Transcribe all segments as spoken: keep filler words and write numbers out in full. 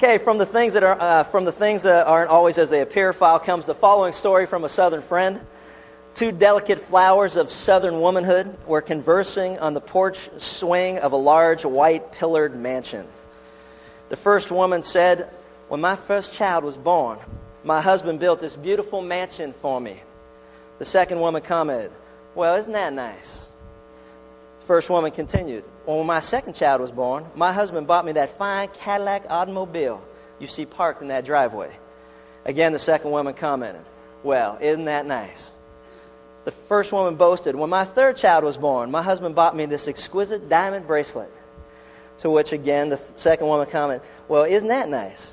Okay, from the things that are uh, from the things that aren't always as they appear file comes the following story from a Southern friend. Two delicate flowers of Southern womanhood were conversing on the porch swing of a large white pillared mansion. The first woman said, "When my first child was born, my husband built this beautiful mansion for me." The second woman commented, "Well, isn't that nice?" The first woman continued, "Well, when my second child was born, my husband bought me that fine Cadillac automobile you see parked in that driveway." Again, the second woman commented, "Well, isn't that nice?" The first woman boasted, "When my third child was born, my husband bought me this exquisite diamond bracelet." To which again the second woman commented, "Well, isn't that nice?"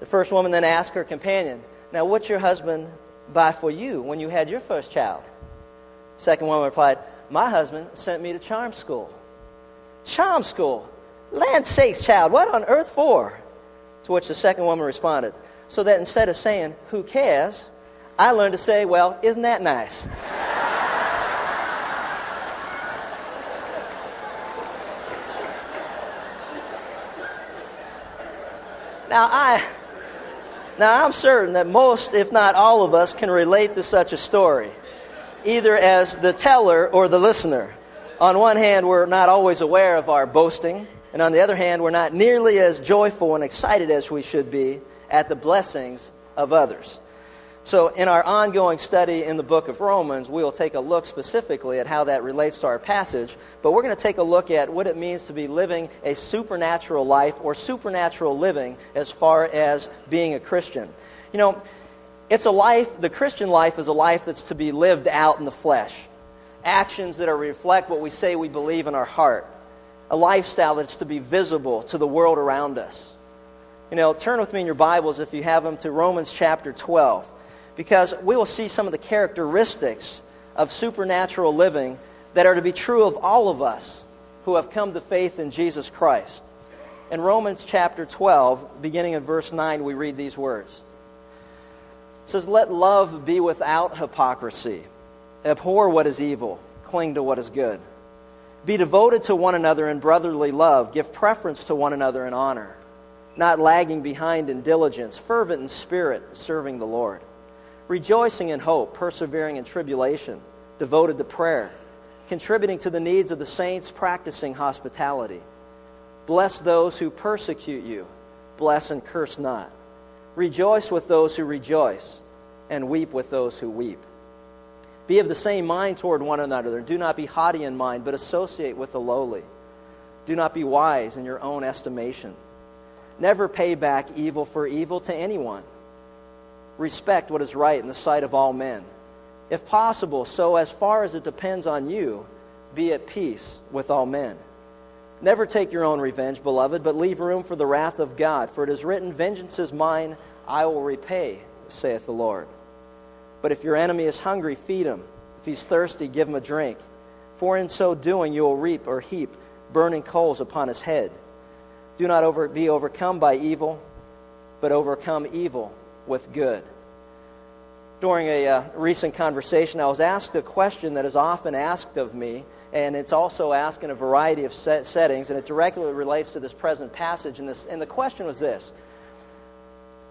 The first woman then asked her companion, "Now, what'd your husband buy for you when you had your first child?" The second woman replied, "My husband sent me to charm school." "Charm school? Land sakes, child, what on earth for?" To which the second woman responded, "So that instead of saying, 'Who cares?' I learned to say, 'Well, isn't that nice?'" Now, I... Now, I'm certain that most, if not all of us, can relate to such a story, either as the teller or the listener. On one hand, we're not always aware of our boasting, and on the other hand, we're not nearly as joyful and excited as we should be at the blessings of others. So in our ongoing study in the book of Romans, we will take a look specifically at how that relates to our passage, but we're going to take a look at what it means to be living a supernatural life or supernatural living as far as being a Christian. You know, it's a life, the Christian life is a life that's to be lived out in the flesh. Actions that are reflect what we say we believe in our heart. A lifestyle that's to be visible to the world around us. You know, turn with me in your Bibles, if you have them, to Romans chapter twelve. Because we will see some of the characteristics of supernatural living that are to be true of all of us who have come to faith in Jesus Christ. In Romans chapter twelve, beginning in verse nine, we read these words. It says, "Let love be without hypocrisy. Abhor what is evil. Cling to what is good. Be devoted to one another in brotherly love. Give preference to one another in honor. Not lagging behind in diligence. Fervent in spirit, serving the Lord. Rejoicing in hope, persevering in tribulation, devoted to prayer, contributing to the needs of the saints, practicing hospitality. Bless those who persecute you, bless and curse not. Rejoice with those who rejoice, and weep with those who weep. Be of the same mind toward one another. Do not be haughty in mind, but associate with the lowly. Do not be wise in your own estimation. Never pay back evil for evil to anyone. Respect what is right in the sight of all men. If possible, so as far as it depends on you, be at peace with all men. Never take your own revenge, beloved, but leave room for the wrath of God. For it is written, 'Vengeance is mine, I will repay,' saith the Lord. But if your enemy is hungry, feed him. If he's thirsty, give him a drink. For in so doing you will reap or heap burning coals upon his head. Do not over, be overcome by evil, but overcome evil with good." During a uh, recent conversation, I was asked a question that is often asked of me, and it's also asked in a variety of set settings, and it directly relates to this present passage. And, this, and the question was this.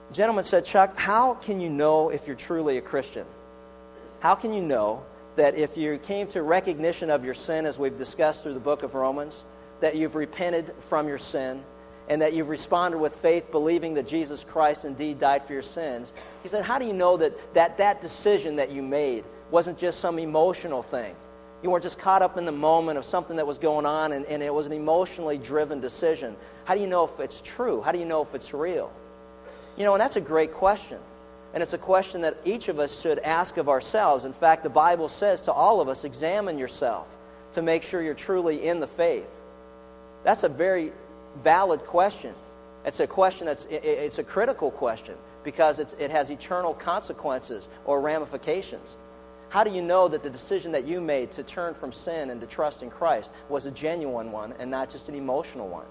The gentleman said, "Chuck, how can you know if you're truly a Christian? How can you know that if you came to recognition of your sin, as we've discussed through the book of Romans, that you've repented from your sin, and that you've responded with faith, believing that Jesus Christ indeed died for your sins?" He said, "How do you know that that, that decision that you made wasn't just some emotional thing? You weren't just caught up in the moment of something that was going on, and, and it was an emotionally driven decision. How do you know if it's true? How do you know if it's real?" You know, and that's a great question. And it's a question that each of us should ask of ourselves. In fact, the Bible says to all of us, examine yourself to make sure you're truly in the faith. That's a very valid question. It's a question that's it, it's a critical question because it's, it has eternal consequences or ramifications. How do you know that the decision that you made to turn from sin and to trust in Christ was a genuine one and not just an emotional one?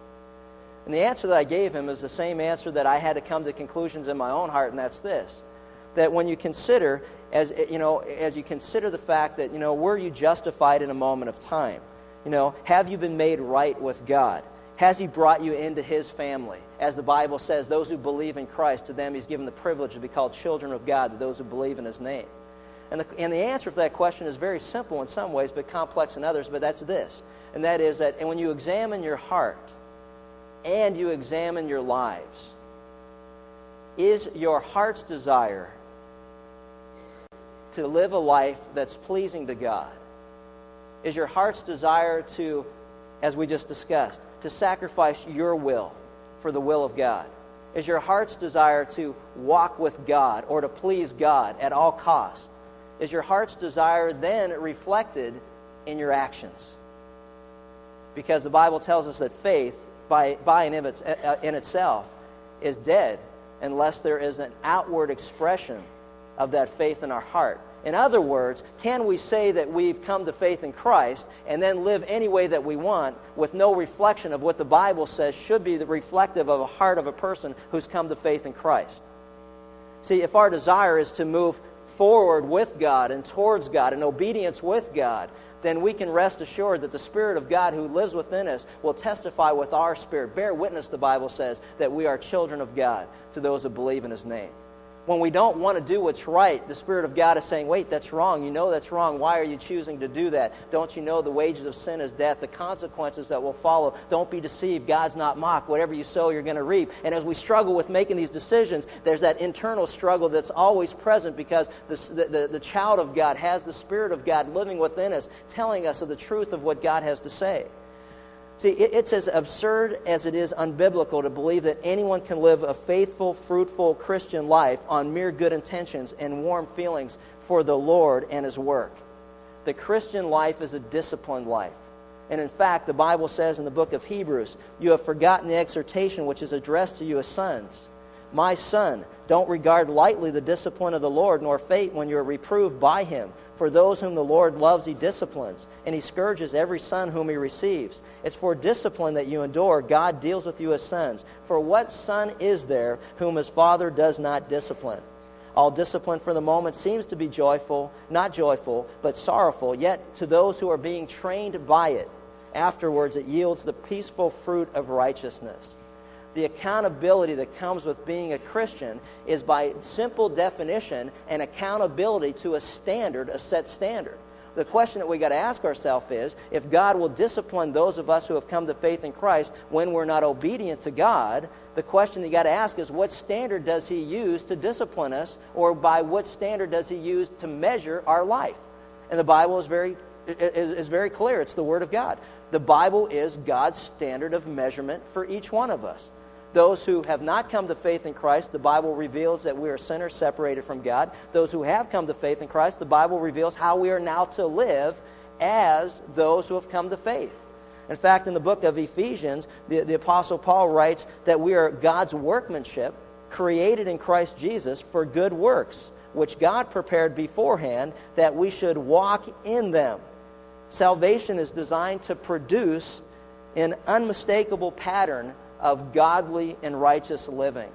And the answer that I gave him is the same answer that I had to come to conclusions in my own heart, and that's this: that when you consider, as you know, as you consider the fact that you know, were you justified in a moment of time? You know, have you been made right with God? Has he brought you into his family? As the Bible says, those who believe in Christ, to them he's given the privilege to be called children of God, to those who believe in his name. And the, and the answer to that question is very simple in some ways, but complex in others, but that's this. And that is that and when you examine your heart and you examine your lives, is your heart's desire to live a life that's pleasing to God? Is your heart's desire to, as we just discussed, to sacrifice your will for the will of God? Is your heart's desire to walk with God or to please God at all costs? Is your heart's desire then reflected in your actions? Because the Bible tells us that faith, by, by and in itself, is dead unless there is an outward expression of that faith in our heart. In other words, can we say that we've come to faith in Christ and then live any way that we want with no reflection of what the Bible says should be the reflective of a heart of a person who's come to faith in Christ? See, if our desire is to move forward with God and towards God and obedience with God, then we can rest assured that the Spirit of God who lives within us will testify with our spirit, bear witness, the Bible says, that we are children of God to those who believe in his name. When we don't want to do what's right, the Spirit of God is saying, wait, that's wrong. You know that's wrong. Why are you choosing to do that? Don't you know the wages of sin is death, the consequences that will follow? Don't be deceived. God's not mocked. Whatever you sow, you're going to reap. And as we struggle with making these decisions, there's that internal struggle that's always present because the, the, the child of God has the Spirit of God living within us, telling us of the truth of what God has to say. See, it's as absurd as it is unbiblical to believe that anyone can live a faithful, fruitful Christian life on mere good intentions and warm feelings for the Lord and his work. The Christian life is a disciplined life. And in fact, the Bible says in the book of Hebrews, you have forgotten the exhortation which is addressed to you as sons. My son, don't regard lightly the discipline of the Lord, nor faint when you are reproved by him. For those whom the Lord loves, he disciplines, and he scourges every son whom he receives. It's for discipline that you endure. God deals with you as sons. For what son is there whom his father does not discipline? All discipline for the moment seems to be joyful, not joyful, but sorrowful. Yet to those who are being trained by it, afterwards it yields the peaceful fruit of righteousness. The accountability that comes with being a Christian is, by simple definition, an accountability to a standard, a set standard. The question that we got to ask ourselves is, if God will discipline those of us who have come to faith in Christ when we're not obedient to God, the question that you got to ask is, what standard does he use to discipline us, or by what standard does he use to measure our life? And the Bible is very is, is very clear. It's the Word of God. The Bible is God's standard of measurement for each one of us. Those who have not come to faith in Christ, the Bible reveals that we are sinners separated from God. Those who have come to faith in Christ, the Bible reveals how we are now to live as those who have come to faith. In fact, in the book of Ephesians, the, the Apostle Paul writes that we are God's workmanship, created in Christ Jesus for good works, which God prepared beforehand that we should walk in them. Salvation is designed to produce an unmistakable pattern of godly and righteous living.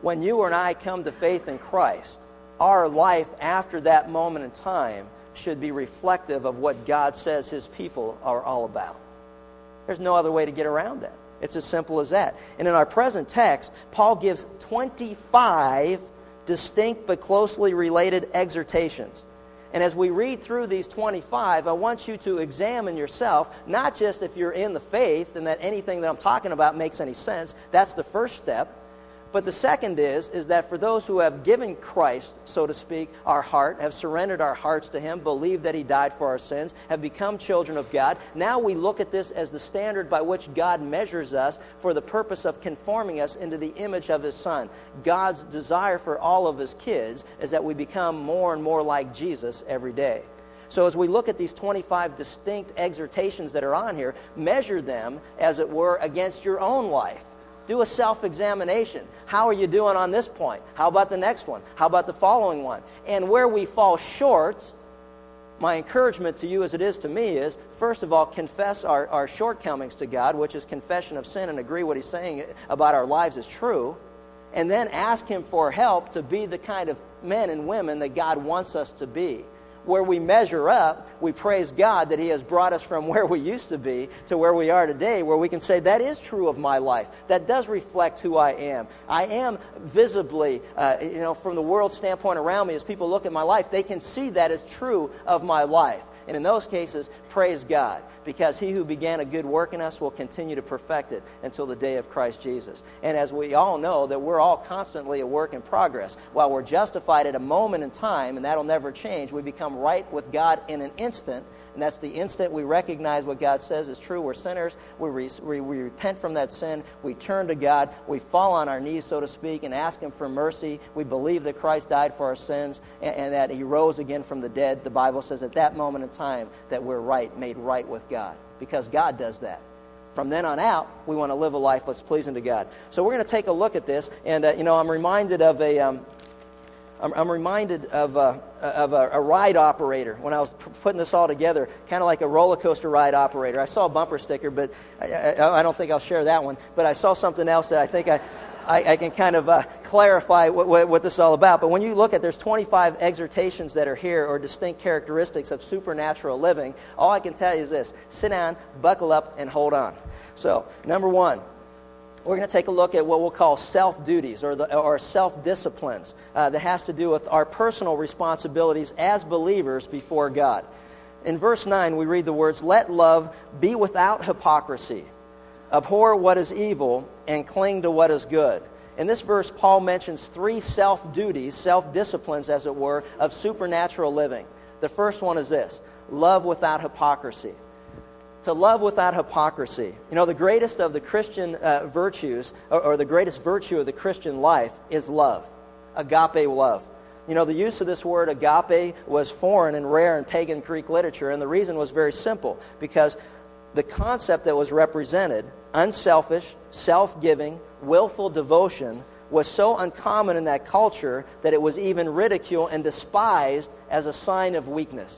When you and I come to faith in Christ, our life after that moment in time should be reflective of what God says his people are all about. There's no other way to get around that. It's as simple as that. And in our present text, Paul gives twenty-five distinct but closely related exhortations. And as we read through these twenty-five, I want you to examine yourself, not just if you're in the faith and that anything that I'm talking about makes any sense. That's the first step. But the second is, is that for those who have given Christ, so to speak, our heart, have surrendered our hearts to him, believe that he died for our sins, have become children of God, now we look at this as the standard by which God measures us for the purpose of conforming us into the image of his Son. God's desire for all of his kids is that we become more and more like Jesus every day. So as we look at these twenty-five distinct exhortations that are on here, measure them, as it were, against your own life. Do a self-examination. How are you doing on this point? How about the next one? How about the following one? And where we fall short, my encouragement to you as it is to me is, first of all, confess our, our shortcomings to God, which is confession of sin, and agree what he's saying about our lives is true. And then ask him for help to be the kind of men and women that God wants us to be. where we measure up, we praise God that he has brought us from where we used to be to where we are today, where we can say, that is true of my life. That does reflect who I am. I am visibly, uh, you know, from the world standpoint around me, as people look at my life, they can see that is true of my life. And in those cases, praise God, because he who began a good work in us will continue to perfect it until the day of Christ Jesus. And as we all know, that we're all constantly a work in progress. While we're justified at a moment in time, and that'll never change, we become right with God in an instant. And that's the instant we recognize what God says is true. We're sinners. We, re- we, we repent from that sin. We turn to God. We fall on our knees, so to speak, and ask him for mercy. We believe that Christ died for our sins and, and that he rose again from the dead. The Bible says at that moment in time that we're right, made right with God, because God does that. From then on out, we want to live a life that's pleasing to God. So we're going to take a look at this. And, uh, you know, I'm reminded of a... Um, I'm reminded of a, of a, a ride operator when I was putting this all together, kind of like a roller coaster ride operator. I saw a bumper sticker, but I, I, I don't think I'll share that one. But I saw something else that I think I, I, I can kind of uh, clarify what, what, what this is all about. But when you look at, there's twenty-five exhortations that are here, or distinct characteristics of supernatural living. All I can tell you is this: sit down, buckle up, and hold on. So, number one. We're going to take a look at what we'll call self-duties or the, or self-disciplines uh, that has to do with our personal responsibilities as believers before God. In verse nine, we read the words, "Let love be without hypocrisy. Abhor what is evil and cling to what is good." In this verse, Paul mentions three self-duties, self-disciplines, as it were, of supernatural living. The first one is this: love without hypocrisy. To love without hypocrisy. You know, the greatest of the Christian uh, virtues, or, or the greatest virtue of the Christian life is love, agape love. You know, the use of this word agape was foreign and rare in pagan Greek literature, and the reason was very simple, because the concept that was represented, unselfish, self-giving, willful devotion, was so uncommon in that culture that it was even ridiculed and despised as a sign of weakness.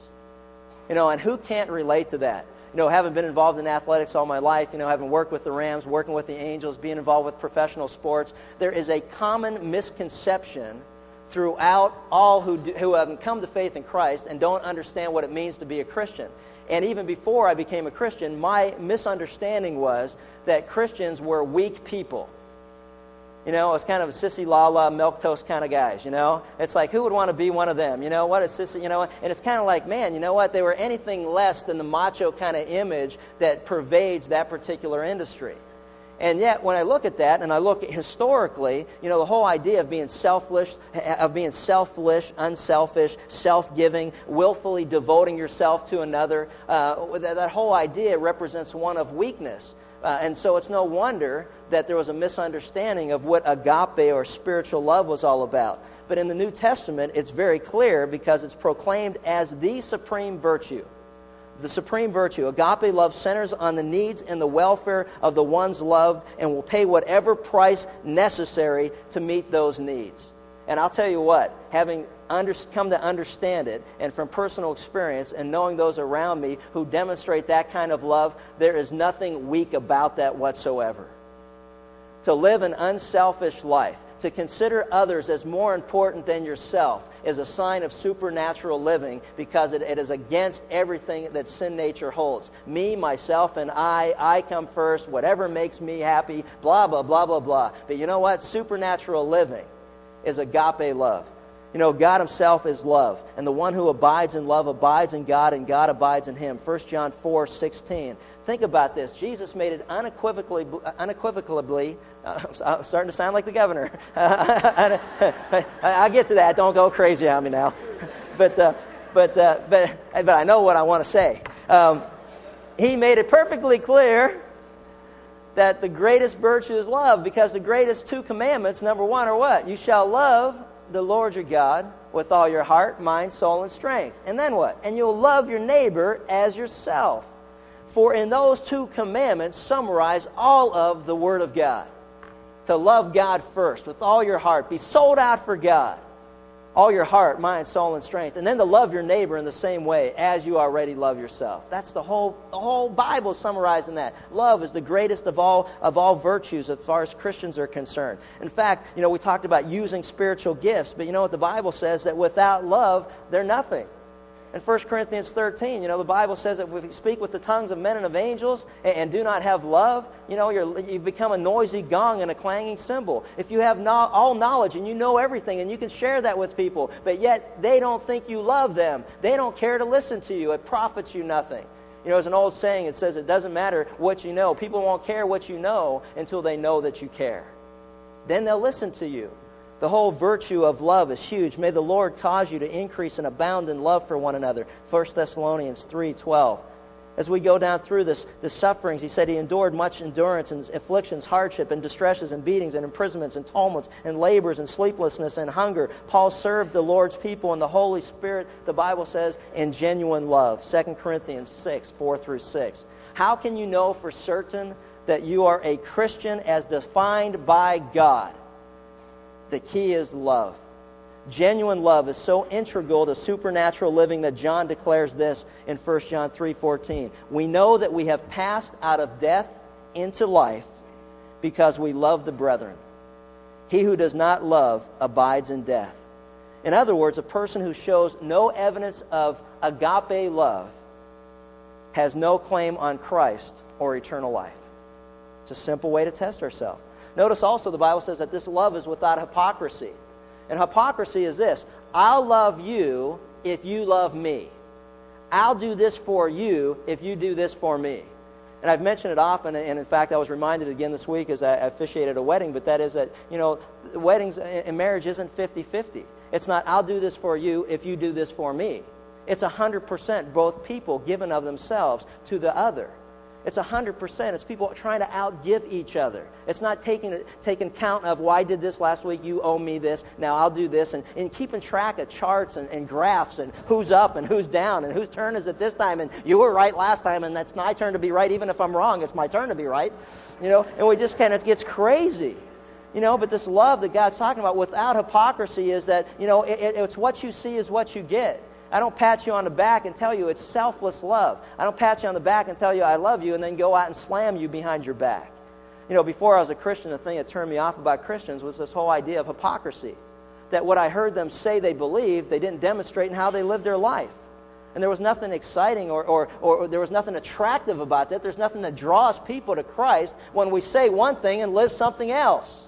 You know, and who can't relate to that? You know, having been involved in athletics all my life, you know, having worked with the Rams, working with the Angels, being involved with professional sports, there is a common misconception throughout all who do, who haven't come to faith in Christ and don't understand what it means to be a Christian. And even before I became a Christian, my misunderstanding was that Christians were weak people. You know, it's kind of a sissy la la milk toast kind of guys, you know. It's like, who would want to be one of them? You know what, it's sissy, you know. And it's kind of like, man, you know what, they were anything less than the macho kind of image that pervades that particular industry. And yet, when I look at that, and I look at historically, you know, the whole idea of being selfish, of being selfish, unselfish, self-giving, willfully devoting yourself to another, uh, that, that whole idea represents one of weakness. Uh, and so it's no wonder that there was a misunderstanding of what agape or spiritual love was all about. But in the New Testament, it's very clear because it's proclaimed as the supreme virtue. The supreme virtue. Agape love centers on the needs and the welfare of the ones loved and will pay whatever price necessary to meet those needs. And I'll tell you what, having under, come to understand it, and from personal experience and knowing those around me who demonstrate that kind of love, there is nothing weak about that whatsoever. To live an unselfish life, to consider others as more important than yourself, is a sign of supernatural living, because it, it is against everything that sin nature holds. Me, myself, and I, I come first, whatever makes me happy, blah, blah, blah, blah, blah. But you know what? Supernatural living is agape love. You know, God himself is love, and the one who abides in love abides in God, and God abides in him. First John four sixteen. Think about this. Jesus made it unequivocally, unequivocally uh, I'm starting to sound like the governor. I'll get to that. Don't go crazy on me now. But uh, but, uh, but but I know what I want to say. Um, he made it perfectly clear that the greatest virtue is love, because the greatest two commandments, number one, are what? You shall love the Lord your God with all your heart, mind, soul, and strength. And then what? And you'll love your neighbor as yourself. For in those two commandments summarize all of the Word of God. To love God first with all your heart. Be sold out for God. All your heart, mind, soul, and strength. And then to love your neighbor in the same way as you already love yourself. That's the whole the whole Bible summarized in that. Love is the greatest of all of all virtues as far as Christians are concerned. In fact, you know, we talked about using spiritual gifts, but you know what the Bible says? That without love, they're nothing. In First Corinthians thirteen, you know, the Bible says that if you speak with the tongues of men and of angels and, and do not have love, you know, you're, you've become a noisy gong and a clanging cymbal. If you have no, all knowledge and you know everything and you can share that with people, but yet they don't think you love them, they don't care to listen to you, it profits you nothing. You know, there's an old saying that says it doesn't matter what you know. People won't care what you know until they know that you care. Then they'll listen to you. The whole virtue of love is huge. May the Lord cause you to increase and abound in love for one another. First Thessalonians three twelve. As we go down through this, the sufferings, he said he endured much endurance and afflictions, hardship and distresses and beatings and imprisonments and tumults and labors and sleeplessness and hunger. Paul served the Lord's people and the Holy Spirit, the Bible says, in genuine love. Second Corinthians six four through six. How can you know for certain that you are a Christian as defined by God? The key is love. Genuine love is so integral to supernatural living that John declares this in First John three fourteen. We know that we have passed out of death into life because we love the brethren. He who does not love abides in death. In other words, a person who shows no evidence of agape love has no claim on Christ or eternal life. It's a simple way to test ourselves. Notice also the Bible says that this love is without hypocrisy. And hypocrisy is this: I'll love you if you love me. I'll do this for you if you do this for me. And I've mentioned it often, and in fact I was reminded again this week as I officiated a wedding, but that is that, you know, weddings and marriage isn't fifty-fifty. It's not I'll do this for you if you do this for me. It's one hundred percent both people giving of themselves to the other. It's one hundred percent. It's people trying to outgive each other. It's not taking taking count of, well, I did this last week, you owe me this, now I'll do this, and, and keeping track of charts and, and graphs and who's up and who's down and whose turn is it this time, and you were right last time, and that's my turn to be right. Even if I'm wrong, it's my turn to be right. You know, and we just kind of, it gets crazy. You know, but this love that God's talking about without hypocrisy is that, you know, it, it, it's what you see is what you get. I don't pat you on the back and tell you it's selfless love. I don't pat you on the back and tell you I love you and then go out and slam you behind your back. You know, before I was a Christian, the thing that turned me off about Christians was this whole idea of hypocrisy. That what I heard them say they believed, they didn't demonstrate in how they lived their life. And there was nothing exciting or, or, or there was nothing attractive about that. There's nothing that draws people to Christ when we say one thing and live something else.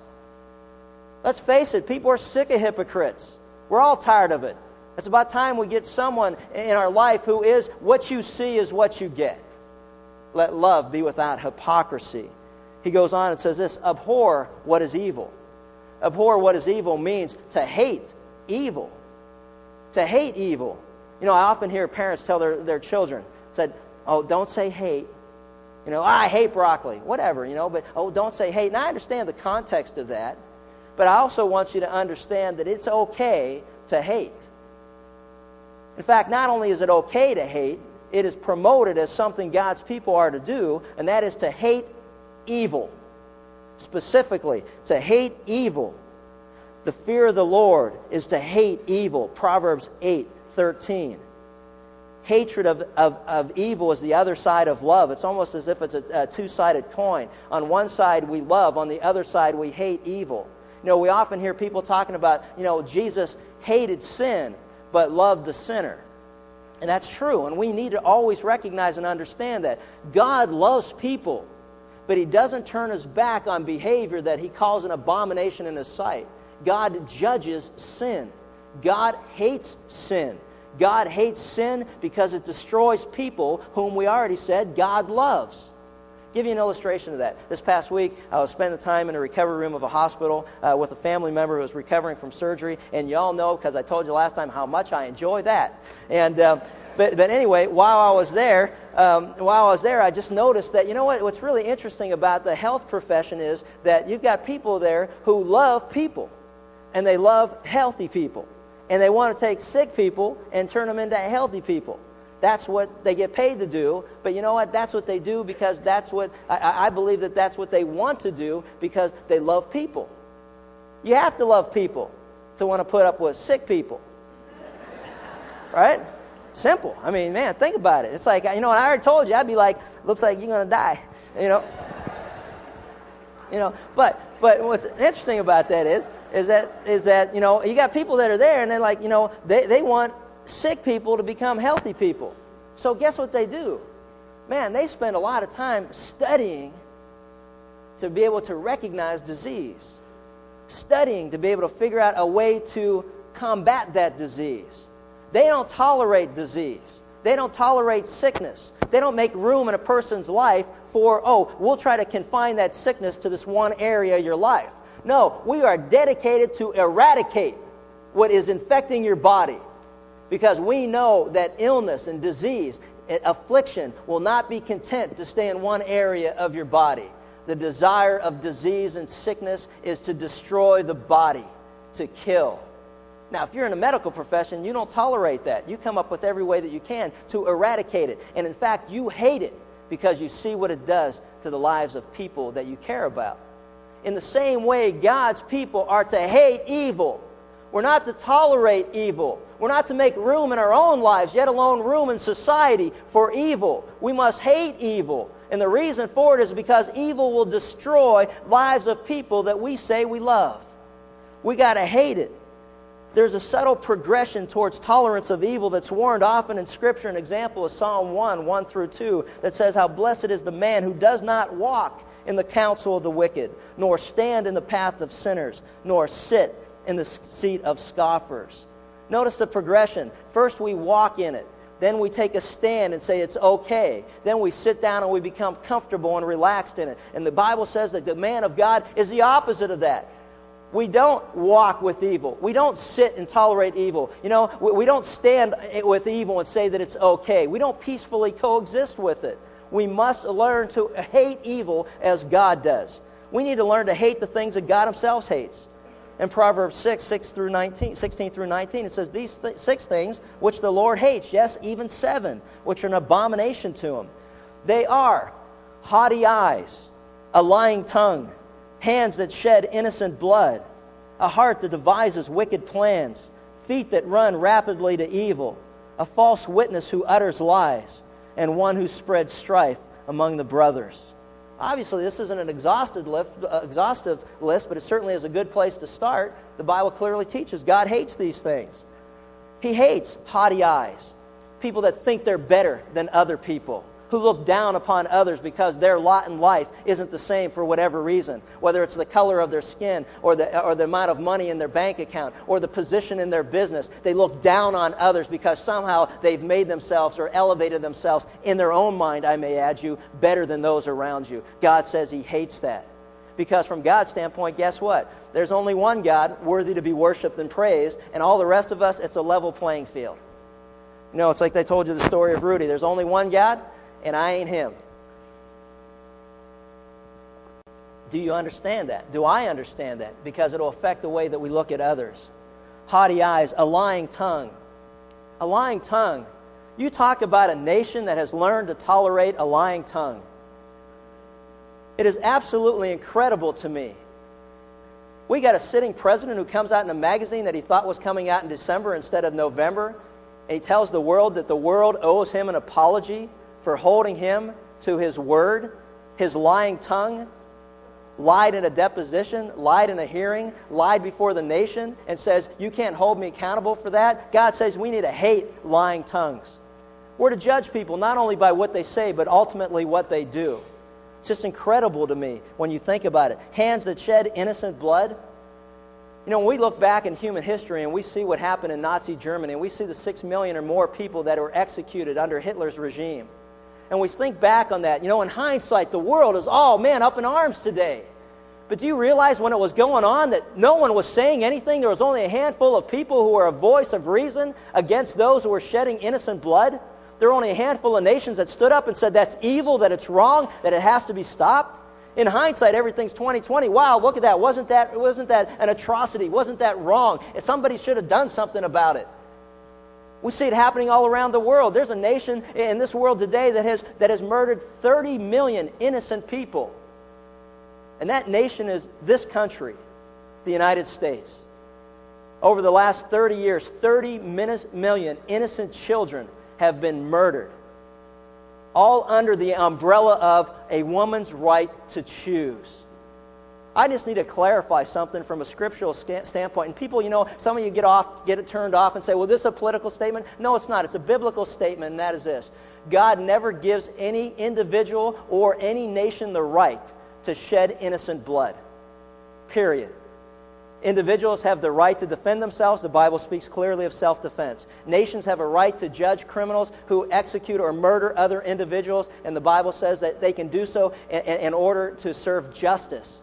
Let's face it, people are sick of hypocrites. We're all tired of it. It's about time we get someone in our life who is what you see is what you get. Let love be without hypocrisy. He goes on and says this: abhor what is evil. Abhor what is evil means to hate evil. To hate evil. You know, I often hear parents tell their, their children, said, oh, don't say hate. You know, I hate broccoli. Whatever, you know, but oh, don't say hate. And I understand the context of that, but I also want you to understand that it's okay to hate. In fact, not only is it okay to hate, it is promoted as something God's people are to do, and that is to hate evil. Specifically, to hate evil. The fear of the Lord is to hate evil. Proverbs eight thirteen. Hatred of, of, of evil is the other side of love. It's almost as if it's a, a two-sided coin. On one side we love, on the other side we hate evil. You know, we often hear people talking about, you know, Jesus hated sin, but love the sinner. And that's true, and we need to always recognize and understand that. God loves people, but he doesn't turn his back on behavior that he calls an abomination in his sight. God judges sin. God hates sin. God hates sin because it destroys people whom we already said God loves. Give you an illustration of that. This past week, I was spending time in a recovery room of a hospital uh, with a family member who was recovering from surgery, and y'all know, because I told you last time, how much I enjoy that. And um, but but anyway, while I was there, um, while I was there, I just noticed that, you know what? What's really interesting about the health profession is that you've got people there who love people, and they love healthy people, and they want to take sick people and turn them into healthy people. That's what they get paid to do, but you know what? That's what they do because that's what, I, I believe that that's what they want to do because they love people. You have to love people to want to put up with sick people. Right? Simple. I mean, man, think about it. It's like, you know, I already told you, I'd be like, looks like you're going to die, you know? You know, but but what's interesting about that is, is that, is that, you know, you got people that are there and they're like, you know, they, they want sick people to become healthy people. So guess what they do? Man, they spend a lot of time studying to be able to recognize disease, studying to be able to figure out a way to combat that disease. They don't tolerate disease. They don't tolerate sickness. They don't make room in a person's life for, oh, we'll try to confine that sickness to this one area of your life. No, we are dedicated to eradicate what is infecting your body, because we know that illness and disease and affliction will not be content to stay in one area of your body. The desire of disease and sickness is to destroy the body, to kill. Now, if you're in a medical profession, you don't tolerate that. You come up with every way that you can to eradicate it. And in fact, you hate it because you see what it does to the lives of people that you care about. In the same way, God's people are to hate evil. We're not to tolerate evil. We're not to make room in our own lives, yet alone room in society for evil. We must hate evil. And the reason for it is because evil will destroy lives of people that we say we love. We got to hate it. There's a subtle progression towards tolerance of evil that's warned often in Scripture. An example is Psalm one, one through two, that says how blessed is the man who does not walk in the counsel of the wicked, nor stand in the path of sinners, nor sit in the seat of scoffers. Notice the progression. First we walk in it. Then we take a stand and say it's okay. Then we sit down and we become comfortable and relaxed in it. And the Bible says that the man of God is the opposite of that. We don't walk with evil. We don't sit and tolerate evil. You know, we don't stand with evil and say that it's okay. We don't peacefully coexist with it. We must learn to hate evil as God does. We need to learn to hate the things that God himself hates. In Proverbs six, six through nineteen, sixteen through nineteen, it says, these th- six things which the Lord hates, yes, even seven, which are an abomination to him. They are haughty eyes, a lying tongue, hands that shed innocent blood, a heart that devises wicked plans, feet that run rapidly to evil, a false witness who utters lies, and one who spreads strife among the brothers. Obviously, this isn't an exhaustive list, uh, exhaustive list, but it certainly is a good place to start. The Bible clearly teaches God hates these things. He hates haughty eyes, people that think they're better than other people, who look down upon others because their lot in life isn't the same for whatever reason, whether it's the color of their skin or the, or the amount of money in their bank account or the position in their business. They look down on others because somehow they've made themselves or elevated themselves in their own mind, I may add you, better than those around you. God says he hates that. Because from God's standpoint, guess what? There's only one God worthy to be worshipped and praised, and all the rest of us, it's a level playing field. You know, it's like they told you the story of Rudy. There's only one God, and I ain't him. Do you understand that? Do I understand that? Because it'll affect the way that we look at others. Haughty eyes, a lying tongue. A lying tongue. You talk about a nation that has learned to tolerate a lying tongue. It is absolutely incredible to me. We got a sitting president who comes out in a magazine that he thought was coming out in December instead of November, and he tells the world that the world owes him an apology for holding him to his word, his lying tongue, lied in a deposition, lied in a hearing, lied before the nation, and says, you can't hold me accountable for that. God says we need to hate lying tongues. We're to judge people not only by what they say, but ultimately what they do. It's just incredible to me when you think about it. Hands that shed innocent blood. You know, when we look back in human history and we see what happened in Nazi Germany, and we see the six million or more people that were executed under Hitler's regime, and we think back on that, you know, in hindsight, the world is, oh, man, up in arms today. But do you realize when it was going on that no one was saying anything? There was only a handful of people who were a voice of reason against those who were shedding innocent blood. There were only a handful of nations that stood up and said that's evil, that it's wrong, that it has to be stopped. In hindsight, everything's twenty twenty. Wow, look at that. Wasn't that, wasn't that an atrocity? Wasn't that wrong? Somebody should have done something about it. We see it happening all around the world. There's a nation in this world today that has that has murdered thirty million innocent people. And that nation is this country, the United States. Over the last thirty years, thirty million innocent children have been murdered, all under the umbrella of a woman's right to choose. I just need to clarify something from a scriptural st- standpoint. And people, you know, some of you get off, get it turned off and say, well, this is a political statement. No, it's not. It's a biblical statement, and that is this. God never gives any individual or any nation the right to shed innocent blood. Period. Individuals have the right to defend themselves. The Bible speaks clearly of self-defense. Nations have a right to judge criminals who execute or murder other individuals, and the Bible says that they can do so in, in order to serve justice.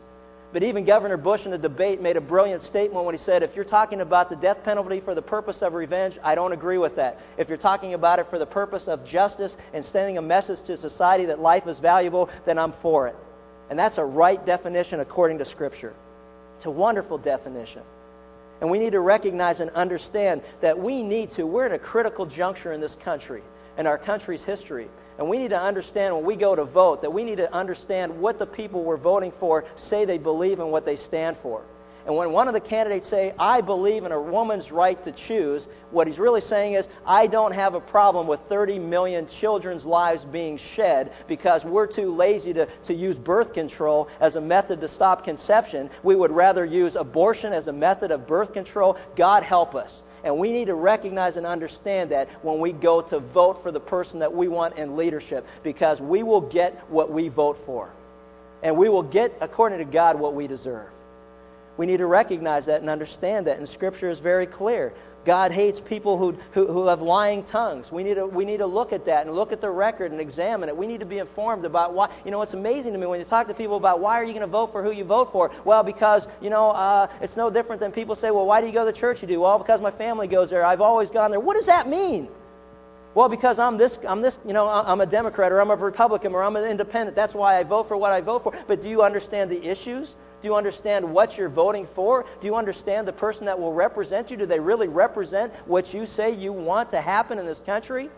But even Governor Bush in the debate made a brilliant statement when he said, if you're talking about the death penalty for the purpose of revenge, I don't agree with that. If you're talking about it for the purpose of justice and sending a message to society that life is valuable, then I'm for it. And that's a right definition according to Scripture. It's a wonderful definition. And we need to recognize and understand that we need to, we're at a critical juncture in this country, in our country's history. And we need to understand when we go to vote that we need to understand what the people we're voting for say they believe and what they stand for. And when one of the candidates say, I believe in a woman's right to choose, what he's really saying is, I don't have a problem with thirty million children's lives being shed because we're too lazy to, to use birth control as a method to stop conception. We would rather use abortion as a method of birth control. God help us. And we need to recognize and understand that when we go to vote for the person that we want in leadership, because we will get what we vote for. And we will get, according to God, what we deserve. We need to recognize that and understand that. And Scripture is very clear. God hates people who, who, who have lying tongues. We need, to, we need to look at that and look at the record and examine it. We need to be informed about why. You know, it's amazing to me when you talk to people about why are you going to vote for who you vote for? Well, because, you know, uh, it's no different than people say, well, why do you go to the church you do? Well, because my family goes there. I've always gone there. What does that mean? Well, because I'm this, I'm this, you know, I'm a Democrat or I'm a Republican or I'm an independent. That's why I vote for what I vote for. But do you understand the issues? Do you understand what you're voting for? Do you understand the person that will represent you? Do they really represent what you say you want to happen in this country?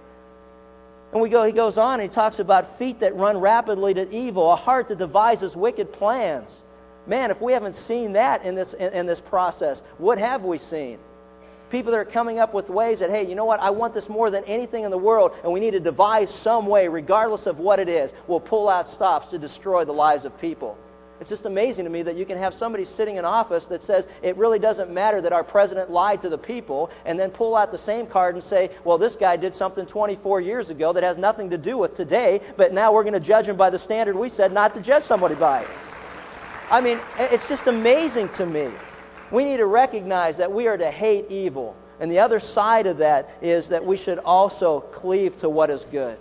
And we go. He goes on and he talks about feet that run rapidly to evil, a heart that devises wicked plans. Man, if we haven't seen that in this in, in this process, what have we seen? People that are coming up with ways that, hey, you know what, I want this more than anything in the world, and we need to devise some way, regardless of what it is, we'll pull out stops to destroy the lives of people. It's just amazing to me that you can have somebody sitting in office that says it really doesn't matter that our president lied to the people and then pull out the same card and say, well, this guy did something twenty-four years ago that has nothing to do with today, but now we're going to judge him by the standard we said not to judge somebody by it. I mean, it's just amazing to me. We need to recognize that we are to hate evil. And the other side of that is that we should also cleave to what is good.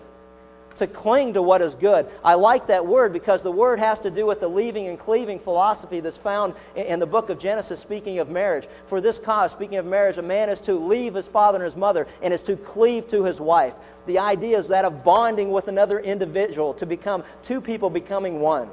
To cling to what is good. I like that word because the word has to do with the leaving and cleaving philosophy that's found in the book of Genesis, speaking of marriage. For this cause, speaking of marriage, a man is to leave his father and his mother and is to cleave to his wife. The idea is that of bonding with another individual to become two people becoming one.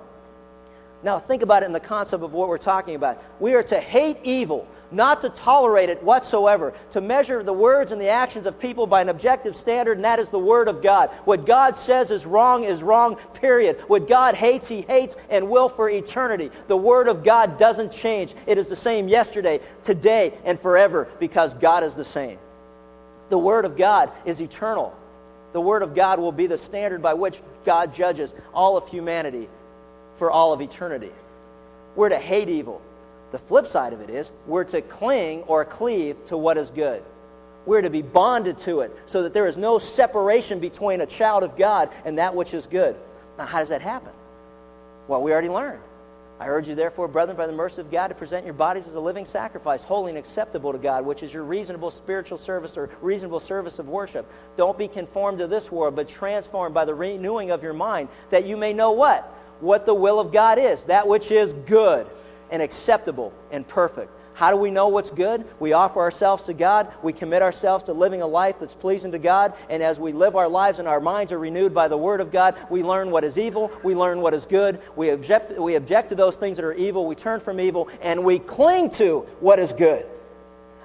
Now think about it in the concept of what we're talking about. We are to hate evil, not to tolerate it whatsoever, to measure the words and the actions of people by an objective standard, and that is the Word of God. What God says is wrong is wrong, period. What God hates, He hates and will for eternity. The Word of God doesn't change. It is the same yesterday, today, and forever because God is the same. The Word of God is eternal. The Word of God will be the standard by which God judges all of humanity for all of eternity. We're to hate evil. The flip side of it is we're to cling or cleave to what is good. We're to be bonded to it so that there is no separation between a child of God and that which is good. Now, how does that happen? Well, we already learned. I urge you, therefore, brethren, by the mercy of God, to present your bodies as a living sacrifice, holy and acceptable to God, which is your reasonable spiritual service or reasonable service of worship. Don't be conformed to this world, but transformed by the renewing of your mind, that you may know what? What the will of God is, that which is good and acceptable and perfect. How do we know what's good? We offer ourselves to God. We commit ourselves to living a life that's pleasing to God. And as we live our lives and our minds are renewed by the Word of God, we learn what is evil. We learn what is good. We object, we object to those things that are evil. We turn from evil and we cling to what is good.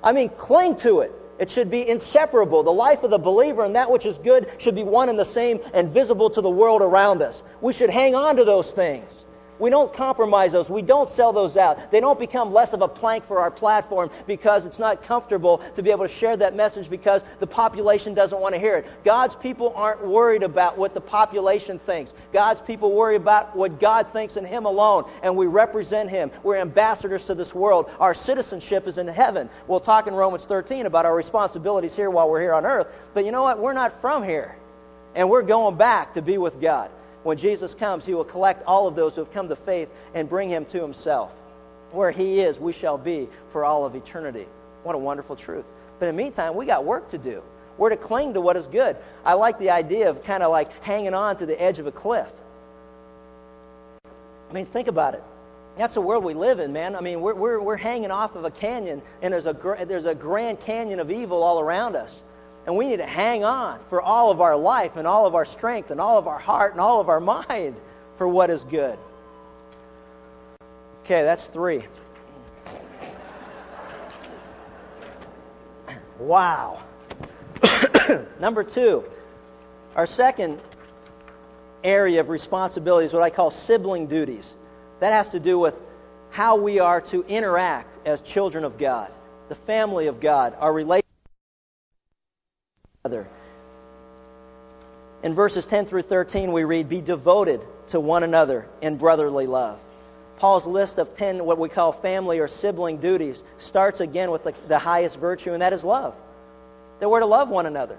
I mean, cling to it. It should be inseparable. The life of the believer and that which is good should be one and the same and visible to the world around us. We should hang on to those things. We don't compromise those. We don't sell those out. They don't become less of a plank for our platform because it's not comfortable to be able to share that message because the population doesn't want to hear it. God's people aren't worried about what the population thinks. God's people worry about what God thinks in Him alone, and we represent Him. We're ambassadors to this world. Our citizenship is in heaven. We'll talk in Romans thirteen about our responsibilities here while we're here on earth. But you know what? We're not from here, and we're going back to be with God. When Jesus comes, He will collect all of those who have come to faith and bring Him to Himself. Where He is, we shall be for all of eternity. What a wonderful truth. But in the meantime, we got work to do. We're to cling to what is good. I like the idea of kind of like hanging on to the edge of a cliff. I mean, think about it. That's the world we live in, man. I mean, we're, we're, we're hanging off of a canyon, and there's a, there's a grand canyon of evil all around us. And we need to hang on for all of our life and all of our strength and all of our heart and all of our mind for what is good. Okay, that's three. Wow. Number two, our second area of responsibility is what I call sibling duties. That has to do with how we are to interact as children of God, the family of God, our relationship. In verses ten through thirteen, we read, "Be devoted to one another in brotherly love." Paul's list of ten, what we call family or sibling duties, starts again with the, the highest virtue, and that is love. That we're to love one another.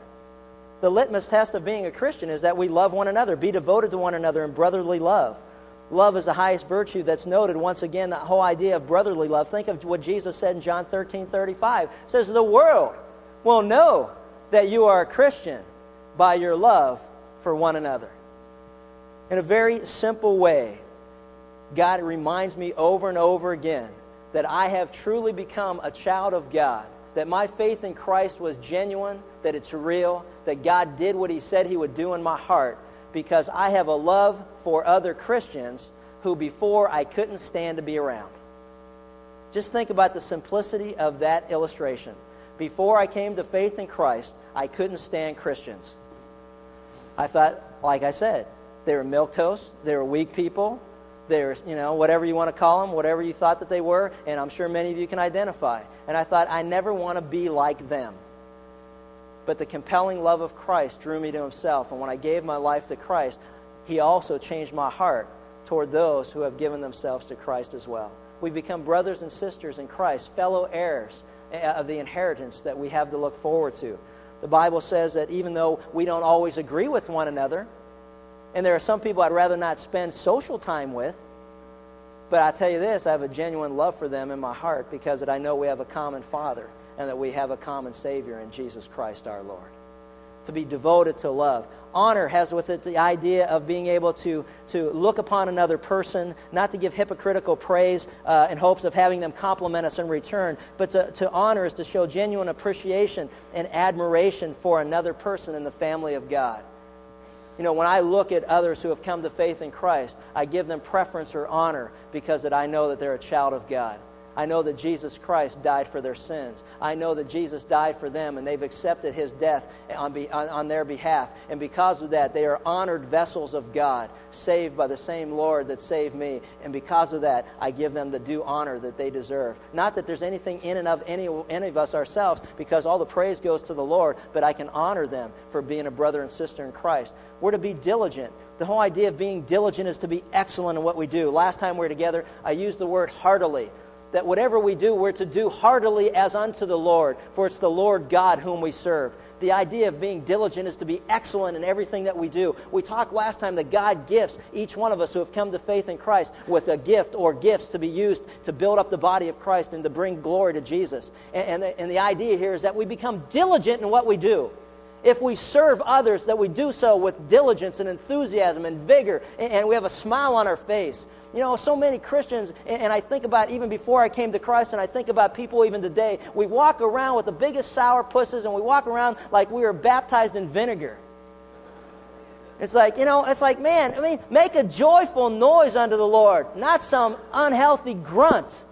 The litmus test of being a Christian is that we love one another. Be devoted to one another in brotherly love. Love is the highest virtue that's noted. Once again, that whole idea of brotherly love. Think of what Jesus said in John thirteen thirty-five. It says, "The world will know that you are a Christian by your love for one another." In a very simple way, God reminds me over and over again that I have truly become a child of God, that my faith in Christ was genuine, that it's real, that God did what He said He would do in my heart because I have a love for other Christians who before I couldn't stand to be around. Just think about the simplicity of that illustration. Before I came to faith in Christ, I couldn't stand Christians. I thought, like I said, they were milquetoast, they were weak people, they were, you know, whatever you want to call them, whatever you thought that they were, and I'm sure many of you can identify. And I thought, I never want to be like them. But the compelling love of Christ drew me to Himself, and when I gave my life to Christ, He also changed my heart toward those who have given themselves to Christ as well. We become brothers and sisters in Christ, fellow heirs of the inheritance that we have to look forward to. The Bible says that even though we don't always agree with one another, and there are some people I'd rather not spend social time with, but I tell you this, I have a genuine love for them in my heart because that I know we have a common Father and that we have a common Savior in Jesus Christ our Lord. To be devoted to love. Honor has with it the idea of being able to, to look upon another person, not to give hypocritical praise uh, in hopes of having them compliment us in return, but to, to honor is to show genuine appreciation and admiration for another person in the family of God. You know, when I look at others who have come to faith in Christ, I give them preference or honor because that I know that they're a child of God. I know that Jesus Christ died for their sins. I know that Jesus died for them, and they've accepted His death on, be, on, on their behalf. And because of that, they are honored vessels of God, saved by the same Lord that saved me. And because of that, I give them the due honor that they deserve. Not that there's anything in and of any, any of us ourselves, because all the praise goes to the Lord, but I can honor them for being a brother and sister in Christ. We're to be diligent. The whole idea of being diligent is to be excellent in what we do. Last time we were together, I used the word heartily. That whatever we do, we're to do heartily as unto the Lord, for it's the Lord God whom we serve. The idea of being diligent is to be excellent in everything that we do. We talked last time that God gifts each one of us who have come to faith in Christ with a gift or gifts to be used to build up the body of Christ and to bring glory to Jesus. And, and, the, and the idea here is that we become diligent in what we do. If we serve others, that we do so with diligence and enthusiasm and vigor, and, and we have a smile on our face. You know, so many Christians, and I think about even before I came to Christ, and I think about people even today, we walk around with the biggest sour pusses, and we walk around like we were baptized in vinegar. It's like, you know, it's like, man, I mean, make a joyful noise unto the Lord, not some unhealthy grunt.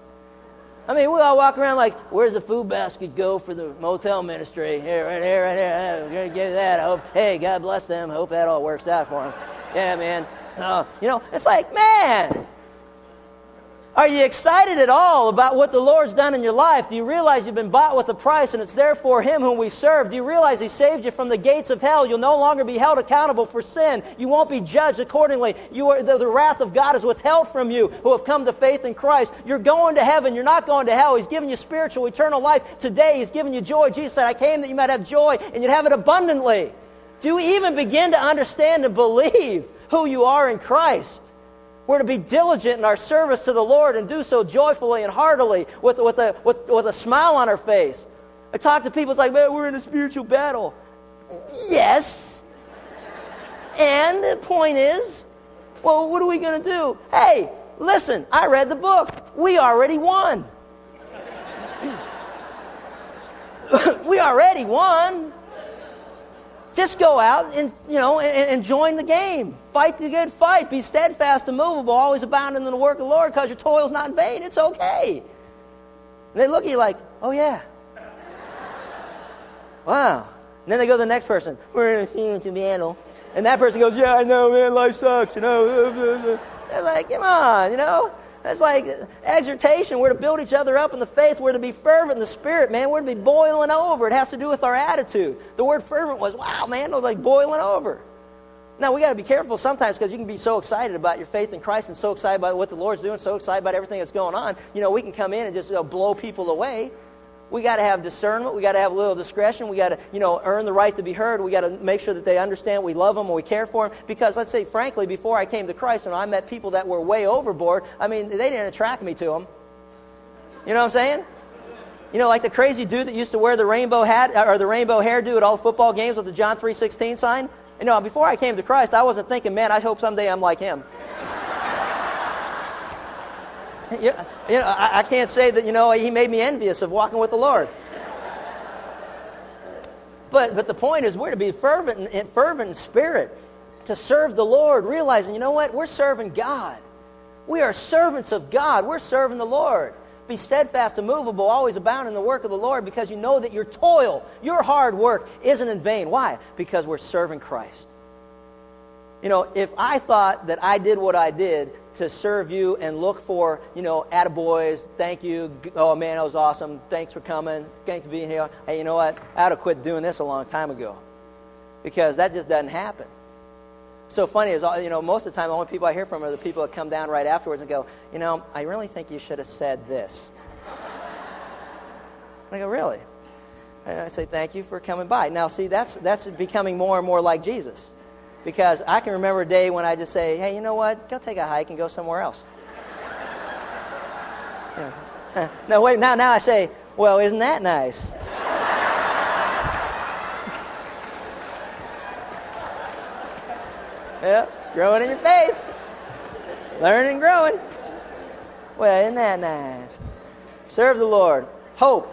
I mean, we all walk around like, where's the food basket go for the motel ministry? Here, right here, right here. We're going to give that. I hope, hey, God bless them. Hope that all works out for them. Yeah, man. Uh, you know, it's like, man, Are you excited at all about what the Lord's done in your life? Do you realize you've been bought with a price and it's therefore Him whom we serve? Do you realize He saved you from the gates of hell? You'll no longer be held accountable for sin. You won't be judged accordingly. You are, the, the wrath of God is withheld from you who have come to faith in Christ. You're going to heaven. You're not going to hell. He's given you spiritual, eternal life. Today He's given you joy. Jesus said, I came that you might have joy and you'd have it abundantly. Do you even begin to understand and believe who you are in Christ? We're to be diligent in our service to the Lord and do so joyfully and heartily with, with, a, with, with a smile on our face. I talk to people, it's like, man, we're in a spiritual battle. Yes. And the point is, well, what are we going to do? Hey, listen, I read the book. We already won. We already won. Just go out and, you know, and, and join the game. Fight the good fight. Be steadfast, immovable, always abounding in the work of the Lord because your toil's not in vain. It's okay. And they look at you like, oh, yeah. Wow. And then they go to the next person. We're in a spiritual battle. And that person goes, yeah, I know, man, life sucks, you know. They're like, come on, you know. It's like exhortation. We're to build each other up in the faith. We're to be fervent in the Spirit, man. We're to be boiling over. It has to do with our attitude. The word fervent was, wow, man, it was like boiling over. Now, we got to be careful sometimes because you can be so excited about your faith in Christ and so excited about what the Lord's doing, so excited about everything that's going on. You know, we can come in and just you know, blow people away. We got to have discernment. We got to have a little discretion. We got to, you know, earn the right to be heard. We got to make sure that they understand we love them and we care for them. Because let's say, frankly, before I came to Christ, and I met people that were way overboard. I mean, they didn't attract me to them. You know what I'm saying? You know, like the crazy dude that used to wear the rainbow hat or the rainbow hairdo at all football games with the John three sixteen sign. You know, before I came to Christ, I wasn't thinking, man, I hope someday I'm like him. You know, I can't say that, you know, he made me envious of walking with the Lord. But but the point is we're to be fervent in, fervent in spirit to serve the Lord, realizing, you know what, we're serving God. We are servants of God. We're serving the Lord. Be steadfast, immovable, always abound in the work of the Lord because you know that your toil, your hard work isn't in vain. Why? Because we're serving Christ. You know, if I thought that I did what I did to serve you and look for, you know, attaboys, thank you, oh man, that was awesome, thanks for coming, thanks for being here, hey, you know what, I ought to quit doing this a long time ago because that just doesn't happen. So funny is, you know, most of the time the only people I hear from are the people that come down right afterwards and go, you know, I really think you should have said this. And I go, really? And I say, thank you for coming by. Now, see, that's that's becoming more and more like Jesus. Because I can remember a day when I just say, hey, you know what? Go take a hike and go somewhere else. Yeah. No, wait, now, now I say, well, isn't that nice? Yeah, growing in your faith. Learning and growing. Well, isn't that nice? Serve the Lord. Hope.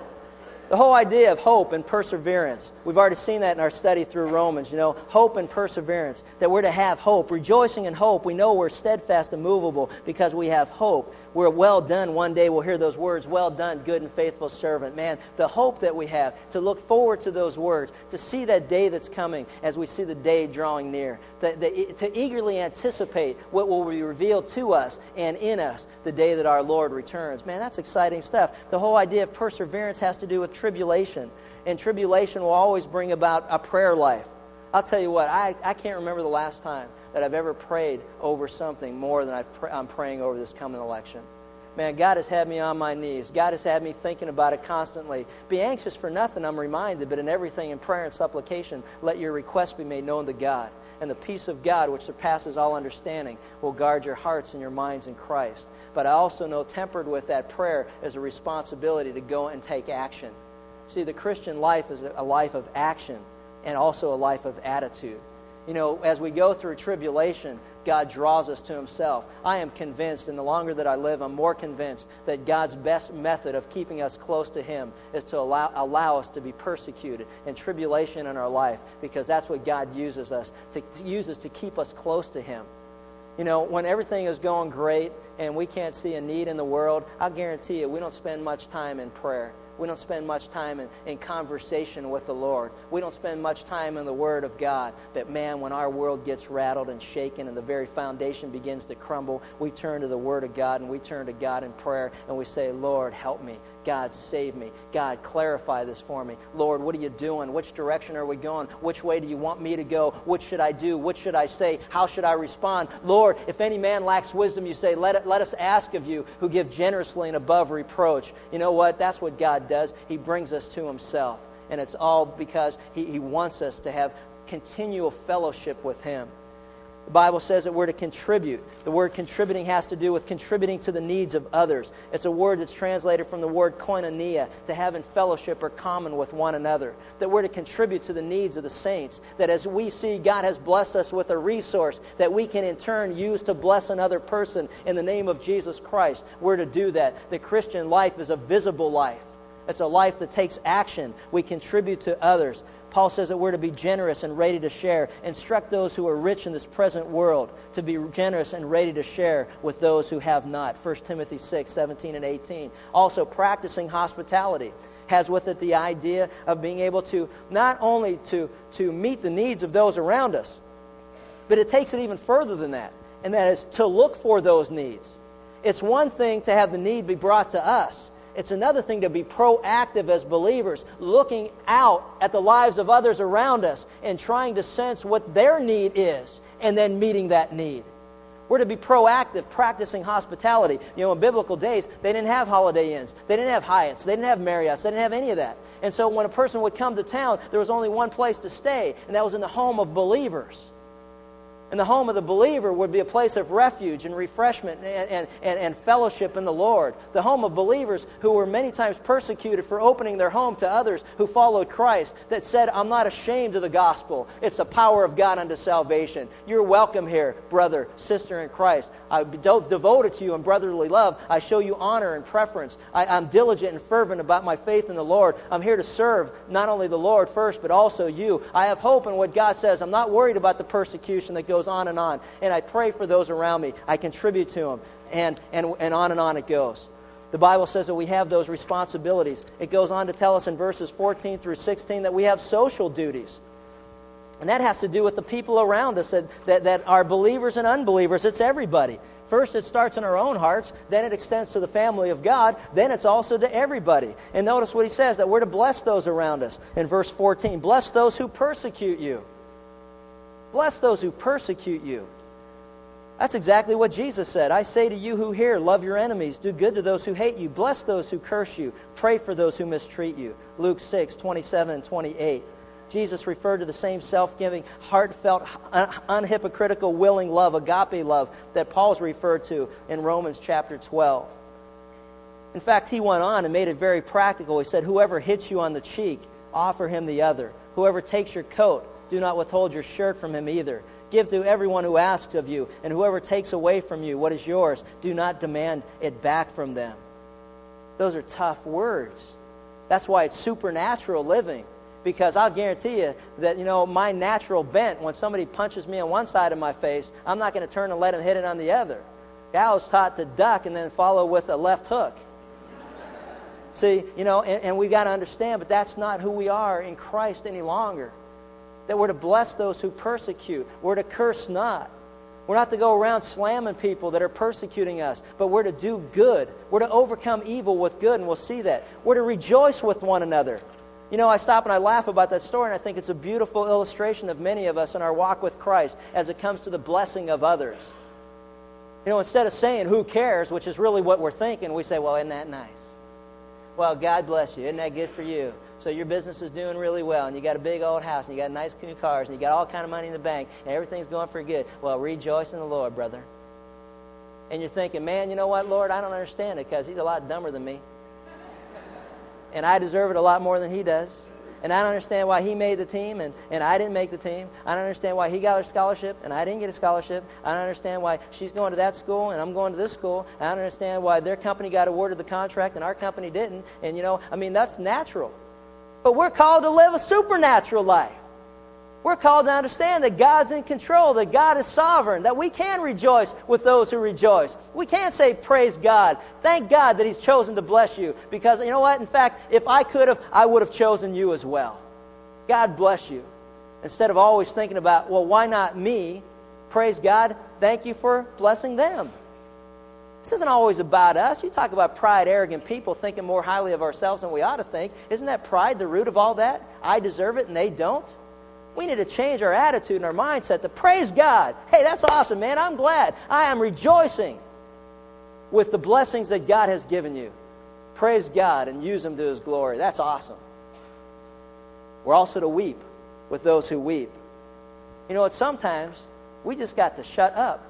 The whole idea of hope and perseverance. We've already seen that in our study through Romans, you know, hope and perseverance, that we're to have hope, rejoicing in hope. We know we're steadfast and movable because we have hope. We're well done. One day we'll hear those words, well done, good and faithful servant. Man, the hope that we have to look forward to those words, to see that day that's coming as we see the day drawing near, the, the, to eagerly anticipate what will be revealed to us and in us the day that our Lord returns. Man, that's exciting stuff. The whole idea of perseverance has to do with tribulation, and tribulation will always bring about a prayer life. I'll tell you what, I, I can't remember the last time that I've ever prayed over something more than I've pr- I'm praying over this coming election. Man, God has had me on my knees. God has had me thinking about it constantly. Be anxious for nothing, I'm reminded, but in everything in prayer and supplication, let your requests be made known to God. And the peace of God, which surpasses all understanding, will guard your hearts and your minds in Christ. But I also know tempered with that prayer is a responsibility to go and take action. See, the Christian life is a life of action and also a life of attitude. You know, as we go through tribulation, God draws us to Himself. I am convinced, and the longer that I live, I'm more convinced that God's best method of keeping us close to Him is to allow, allow us to be persecuted and tribulation in our life, because that's what God uses us to, uses to keep us close to Him. You know, when everything is going great and we can't see a need in the world, I guarantee you we don't spend much time in prayer. We don't spend much time in, in conversation with the Lord. We don't spend much time in the Word of God. But man, when our world gets rattled and shaken and the very foundation begins to crumble, we turn to the Word of God and we turn to God in prayer and we say, Lord, help me. God, save me. God, clarify this for me. Lord, what are you doing? Which direction are we going? Which way do you want me to go? What should I do? What should I say? How should I respond? Lord, if any man lacks wisdom, you say, let it, let us ask of you who give generously and above reproach. You know what? That's what God does. He brings us to himself. And it's all because he, he wants us to have continual fellowship with him. The Bible says that we're to contribute. The word contributing has to do with contributing to the needs of others. It's a word that's translated from the word koinonia, to have in fellowship or common with one another. That we're to contribute to the needs of the saints. That as we see God has blessed us with a resource that we can in turn use to bless another person in the name of Jesus Christ, we're to do that. The Christian life is a visible life. It's a life that takes action. We contribute to others. Paul says that we're to be generous and ready to share. Instruct those who are rich in this present world to be generous and ready to share with those who have not. First Timothy six, seventeen and eighteen. Also, practicing hospitality has with it the idea of being able to not only to, to meet the needs of those around us, but it takes it even further than that, and that is to look for those needs. It's one thing to have the need be brought to us. It's another thing to be proactive as believers, looking out at the lives of others around us and trying to sense what their need is and then meeting that need. We're to be proactive, practicing hospitality. You know, in biblical days, they didn't have Holiday Inns. They didn't have Hyatts. They didn't have Marriotts. They didn't have any of that. And so when a person would come to town, there was only one place to stay, and that was in the home of believers. And the home of the believer would be a place of refuge and refreshment and, and, and, and fellowship in the Lord. The home of believers who were many times persecuted for opening their home to others who followed Christ, that said, I'm not ashamed of the gospel. It's the power of God unto salvation. You're welcome here, brother, sister in Christ. I'm devoted to you in brotherly love. I show you honor and preference. I, I'm diligent and fervent about my faith in the Lord. I'm here to serve not only the Lord first, but also you. I have hope in what God says. I'm not worried about the persecution that goes on and on, and I pray for those around me. I contribute to them, and, and, and on and on it goes. The Bible says that we have those responsibilities. It goes on to tell us in verses fourteen through sixteen that we have social duties, and that has to do with the people around us that, that, that are believers and unbelievers. It's everybody. First, it starts in our own hearts. Then it extends to the family of God. Then it's also to everybody. And notice what he says, that we're to bless those around us. In verse fourteen, bless those who persecute you. Bless those who persecute you. That's exactly what Jesus said. I say to you who hear, love your enemies, do good to those who hate you, bless those who curse you, pray for those who mistreat you. Luke six, twenty-seven and twenty-eight. Jesus referred to the same self-giving, heartfelt, un- unhypocritical, willing love, agape love, that Paul's referred to in Romans chapter twelve. In fact, he went on and made it very practical. He said, whoever hits you on the cheek, offer him the other. Whoever takes your coat, do not withhold your shirt from him either. Give to everyone who asks of you, and whoever takes away from you what is yours, do not demand it back from them. Those are tough words. That's why it's supernatural living, because I'll guarantee you that, you know, my natural bent, when somebody punches me on one side of my face, I'm not going to turn and let him hit it on the other. I was taught to duck and then follow with a left hook. See, you know, and, and we've got to understand, but that's not who we are in Christ any longer. That we're to bless those who persecute. We're to curse not. We're not to go around slamming people that are persecuting us, but we're to do good. We're to overcome evil with good, and we'll see that. We're to rejoice with one another. You know, I stop and I laugh about that story, and I think it's a beautiful illustration of many of us in our walk with Christ as it comes to the blessing of others. You know, instead of saying, who cares, which is really what we're thinking, we say, well, isn't that nice? Well, God bless you. Isn't that good for you? So your business is doing really well, and you got a big old house, and you got nice new cars, and you got all kind of money in the bank, and everything's going for good. Well, rejoice in the Lord, brother. And you're thinking, man, you know what, Lord, I don't understand it, because he's a lot dumber than me. And I deserve it a lot more than he does. And I don't understand why he made the team, and, and I didn't make the team. I don't understand why he got a scholarship, and I didn't get a scholarship. I don't understand why she's going to that school, and I'm going to this school. I don't understand why their company got awarded the contract, and our company didn't. And, you know, I mean, that's natural. But we're called to live a supernatural life. We're called to understand that God's in control, that God is sovereign, that we can rejoice with those who rejoice. We can say, praise God. Thank God that He's chosen to bless you. Because you know what? In fact, if I could have, I would have chosen you as well. God bless you. Instead of always thinking about, well, why not me? Praise God. Thank you for blessing them. This isn't always about us. You talk about pride, arrogant people thinking more highly of ourselves than we ought to think. Isn't that pride the root of all that? I deserve it and they don't. We need to change our attitude and our mindset to praise God. Hey, that's awesome, man. I'm glad. I am rejoicing with the blessings that God has given you. Praise God and use Him to His glory. That's awesome. We're also to weep with those who weep. You know what? Sometimes we just got to shut up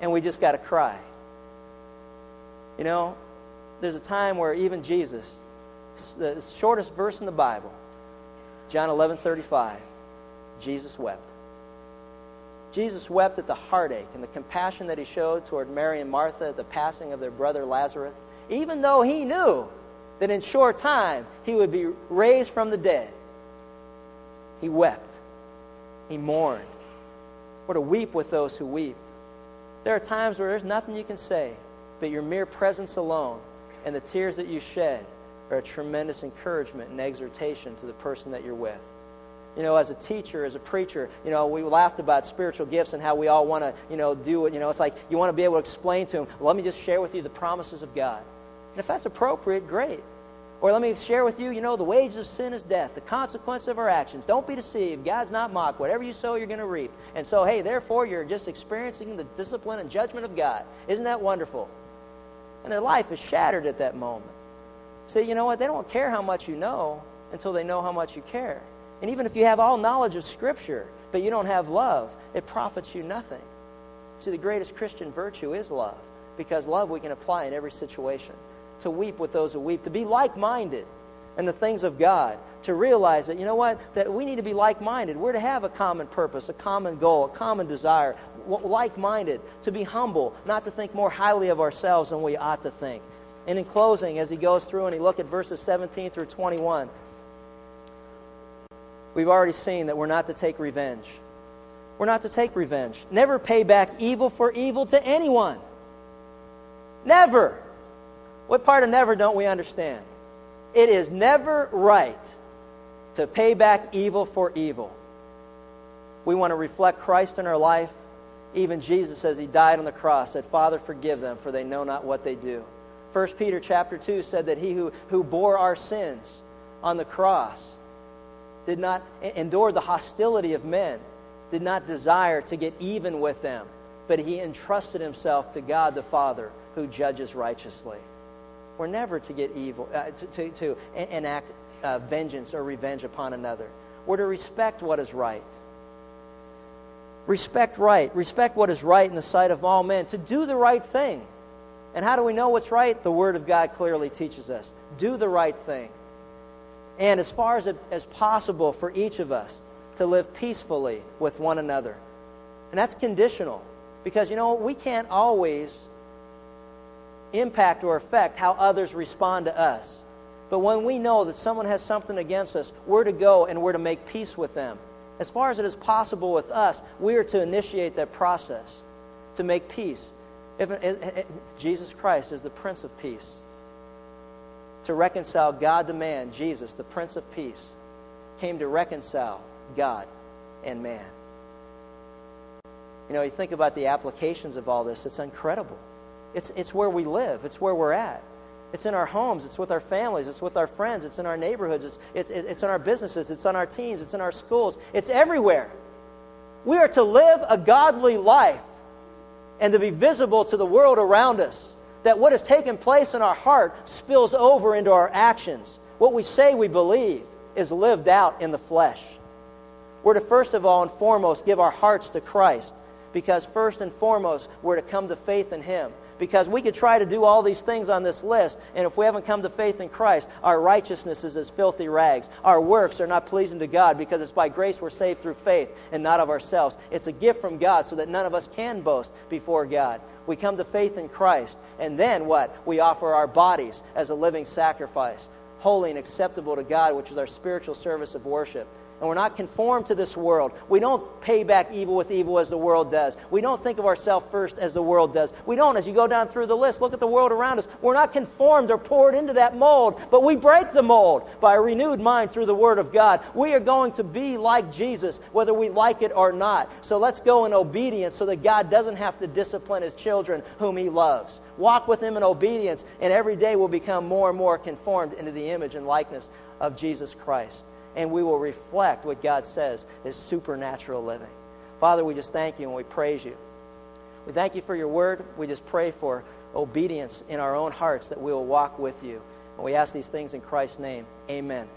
and we just got to cry. You know, there's a time where even Jesus, the shortest verse in the Bible, John eleven thirty-five, Jesus wept. Jesus wept at the heartache and the compassion that He showed toward Mary and Martha at the passing of their brother Lazarus, even though He knew that in short time He would be raised from the dead. He wept. He mourned. We're to weep with those who weep. There are times where there's nothing you can say, but your mere presence alone and the tears that you shed are a tremendous encouragement and exhortation to the person that you're with. You know, as a teacher, as a preacher, you know, we laughed about spiritual gifts and how we all want to, you know, do it. You know, it's like you want to be able to explain to them, let me just share with you the promises of God. And if that's appropriate, great. Or let me share with you, you know, the wages of sin is death, the consequence of our actions. Don't be deceived. God's not mocked. Whatever you sow, you're going to reap. And so, hey, therefore, you're just experiencing the discipline and judgment of God. Isn't that wonderful? And their life is shattered at that moment. See, you know what? They don't care how much you know until they know how much you care. And even if you have all knowledge of Scripture, but you don't have love, it profits you nothing. See, the greatest Christian virtue is love, because love we can apply in every situation. To weep with those who weep, to be like-minded in the things of God, to realize that, you know what, that we need to be like-minded. We're to have a common purpose, a common goal, a common desire, like-minded, to be humble, not to think more highly of ourselves than we ought to think. And in closing, as he goes through and he look at verses seventeen through twenty-one, we've already seen that we're not to take revenge. We're not to take revenge. Never pay back evil for evil to anyone. Never. What part of never don't we understand? It is never right to pay back evil for evil. We want to reflect Christ in our life. Even Jesus, as He died on the cross, said, Father, forgive them, for they know not what they do. First Peter chapter two said that He who, who bore our sins on the cross did not endure the hostility of men, did not desire to get even with them, but He entrusted Himself to God the Father who judges righteously. We're never to get evil, uh, to, to, to enact uh, vengeance or revenge upon another. We're to respect what is right. Respect right. Respect what is right in the sight of all men. To do the right thing. And how do we know what's right? The Word of God clearly teaches us. Do the right thing. And as far as, it, as possible for each of us to live peacefully with one another. And that's conditional. Because, you know, we can't always impact or affect how others respond to us. But when we know that someone has something against us, we're to go and we're to make peace with them. As far as it is possible with us, we are to initiate that process to make peace. If, if, if, Jesus Christ is the Prince of Peace. To reconcile God to man, Jesus, the Prince of Peace, came to reconcile God and man. You know, you think about the applications of all this, it's incredible. It's, it's where we live. It's where we're at. It's in our homes. It's with our families. It's with our friends. It's in our neighborhoods. It's, it's, it's in our businesses. It's on our teams. It's in our schools. It's everywhere. We are to live a godly life and to be visible to the world around us, that what has taken place in our heart spills over into our actions. What we say we believe is lived out in the flesh. We're to first of all and foremost give our hearts to Christ, because first and foremost we're to come to faith in Him. Because we could try to do all these things on this list, and if we haven't come to faith in Christ, our righteousness is as filthy rags. Our works are not pleasing to God, because it's by grace we're saved through faith and not of ourselves. It's a gift from God so that none of us can boast before God. We come to faith in Christ, and then what? We offer our bodies as a living sacrifice, holy and acceptable to God, which is our spiritual service of worship. and we're not conformed to this world. We don't pay back evil with evil as the world does. We don't think of ourselves first as the world does. We don't, as you go down through the list, look at the world around us. We're not conformed or poured into that mold, but we break the mold by a renewed mind through the Word of God. We are going to be like Jesus, whether we like it or not. So let's go in obedience so that God doesn't have to discipline His children whom He loves. Walk with Him in obedience, and every day we'll become more and more conformed into the image and likeness of Jesus Christ. And we will reflect what God says is supernatural living. Father, we just thank You and we praise You. We thank You for Your Word. We just pray for obedience in our own hearts that we will walk with You. And we ask these things in Christ's name. Amen.